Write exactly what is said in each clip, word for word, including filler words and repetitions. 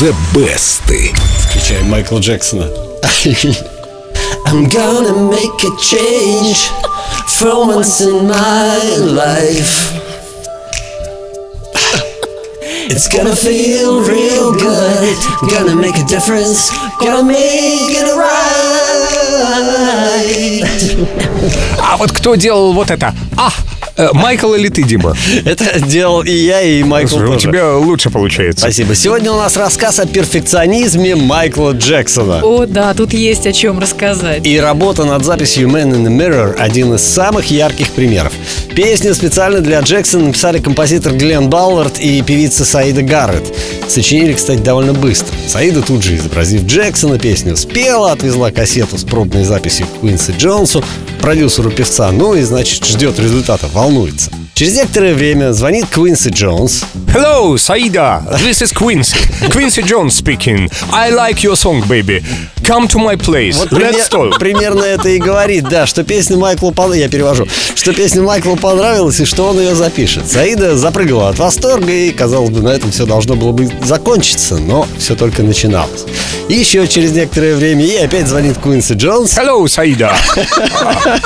The Best. Включаем Майкла Джексона. I'm gonna make a change for once in my life. It's gonna feel real good. Gonna make a difference. Gonna make it right. А вот кто делал вот это? А! Майкл или ты, Дима? Это делал и я, и Майкл тоже. У тебя лучше получается. Спасибо. Сегодня у нас рассказ о перфекционизме Майкла Джексона. О, да, тут есть о чем рассказать. И работа над записью Man in the Mirror — один из самых ярких примеров. Песню специально для Джексона написали композитор Глен Баллард и певица Сиеда Гарретт. Сочинили, кстати, довольно быстро. Сиеда, тут же изобразив Джексона, песню спела, отвезла кассету с пробной записью к Квинси Джонсу, продюсеру певца, ну и, значит, ждет результата, волнуется. Через некоторое время звонит Квинси Джонс. Hello, Сиеда, this is Quincy. Quincy Jones speaking. I like your song, baby. Come to my place. Вот Let's talk. Примерно это и говорит, да, что песня Майклу понравилась, я перевожу, что песня Майклу понравилась и что он ее запишет. Сиеда запрыгала от восторга, и, казалось бы, на этом все должно было бы закончиться, но все только начиналось. Еще через некоторое время ей опять звонит Квинси Джонс. Hello, Сиеда.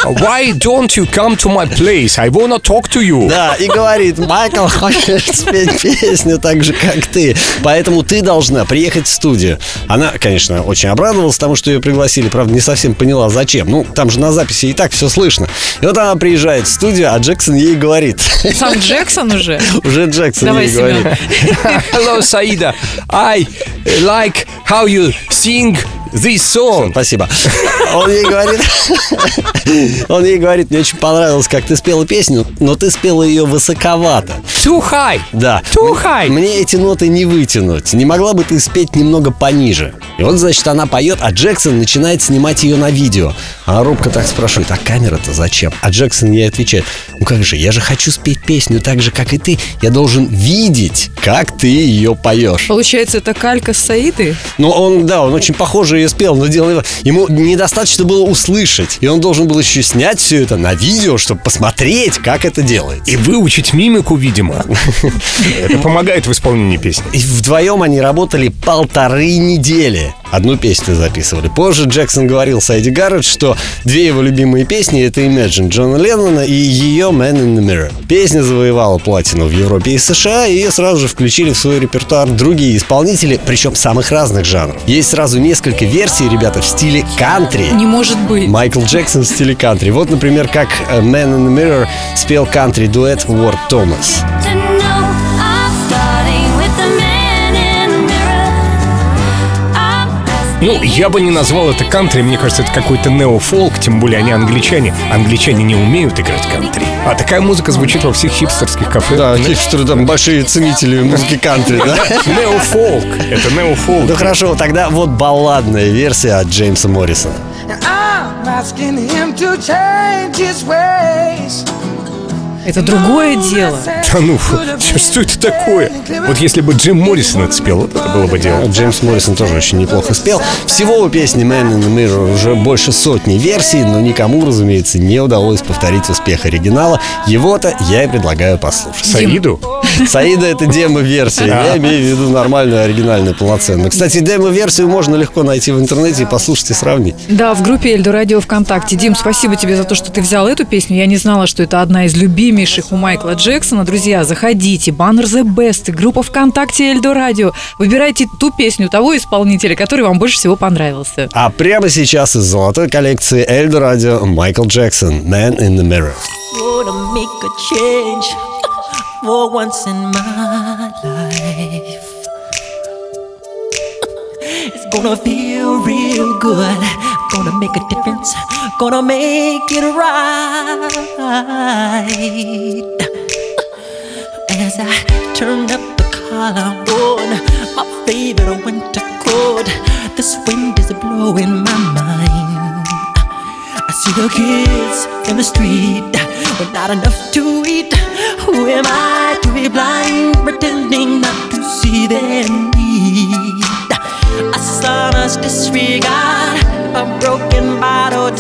Why don't you come to my place? I wanna talk to you. Да, и говорит: Майкл хочет спеть песню так же, как ты, поэтому ты должна приехать в студию. Она, конечно, очень обрадовалась тому, что ее пригласили. Правда, не совсем поняла, зачем. Ну, там же на записи и так все слышно. И вот она приезжает в студию, а Джексон ей говорит. Сам Джексон уже? Уже Джексон Давай ей себя. говорит. Hello, Сиеда. I like how you sing this song. Все, спасибо. Он ей говорит... Он ей говорит: мне очень понравилось, как ты спела песню, но ты спела ее высоковато. Too high. Да. Too high. Мне эти ноты не вытянуть. Не могла бы ты спеть немного пониже? И вот, значит, она поет, а Джексон начинает снимать ее на видео. А робко так спрашивает: а камера-то зачем? А Джексон ей отвечает: ну как же, я же хочу спеть песню так же, как и ты. Я должен видеть, как ты ее поешь. Получается, это калька с Сиеды? Ну, он, да, он очень похоже ее спел, но дело... ему недостаточно было услышать. И он должен был еще снять все это на видео, чтобы посмотреть, как это делается. И выучить мимику, видимо. Это помогает в исполнении песни. И вдвоем они работали полторы недели. Одну песню записывали. Позже Джексон говорил Сиеде Гарретт, что две его любимые песни — это Imagine Джона Леннона и ее Man in the Mirror. Песня завоевала платину в Европе и США, и ее сразу же включили в свой репертуар другие исполнители, причем самых разных жанров. Есть сразу несколько версий, ребята, в стиле кантри. Не может быть. Майкл Джексон в стиле кантри. Вот, например, как Man in the Mirror спел кантри-дуэт Ward Thomas. Ну, я бы не назвал это кантри, мне кажется, это какой-то неофолк, тем более они англичане. Англичане не умеют играть кантри. А такая музыка звучит во всех хипстерских кафе. Да, хипстеры там большие ценители музыки кантри, да? Неофолк, это неофолк. Ну хорошо, тогда вот балладная версия от Джеймса Моррисона. Это другое дело. Да ну, что это такое? Вот если бы Джим Моррисон это спел, вот это было бы дело. Джеймс Моррисон тоже очень неплохо спел. Всего у песни Man in the Mirror уже больше сотни версий, но никому, разумеется, не удалось повторить успех оригинала. Его-то я и предлагаю послушать. Сиеду? Сиеда — это демо-версия. Я имею в виду нормальную, оригинальную, полноценную. Кстати, демо-версию можно легко найти в интернете и послушать, и сравнить. Да, в группе Эльдо Радио ВКонтакте. Дим, спасибо тебе за то, что ты взял эту песню. Я не знала, что это одна из любимых у Майкла Джексона. Друзья, заходите, баннер The Best, группа ВКонтакте Эльдо Радио. Выбирайте ту песню того исполнителя, который вам больше всего понравился. А прямо сейчас из золотой коллекции Эльдо Радио Майкл Джексон, Man in the Mirror. Gonna make a difference, gonna make it right. As I turn up the collar on my favorite winter coat, this wind is blowing my mind. I see the kids in the street with not enough to eat. Who am I to be blind, pretending not to see their need? I saw us disregard a broken bottle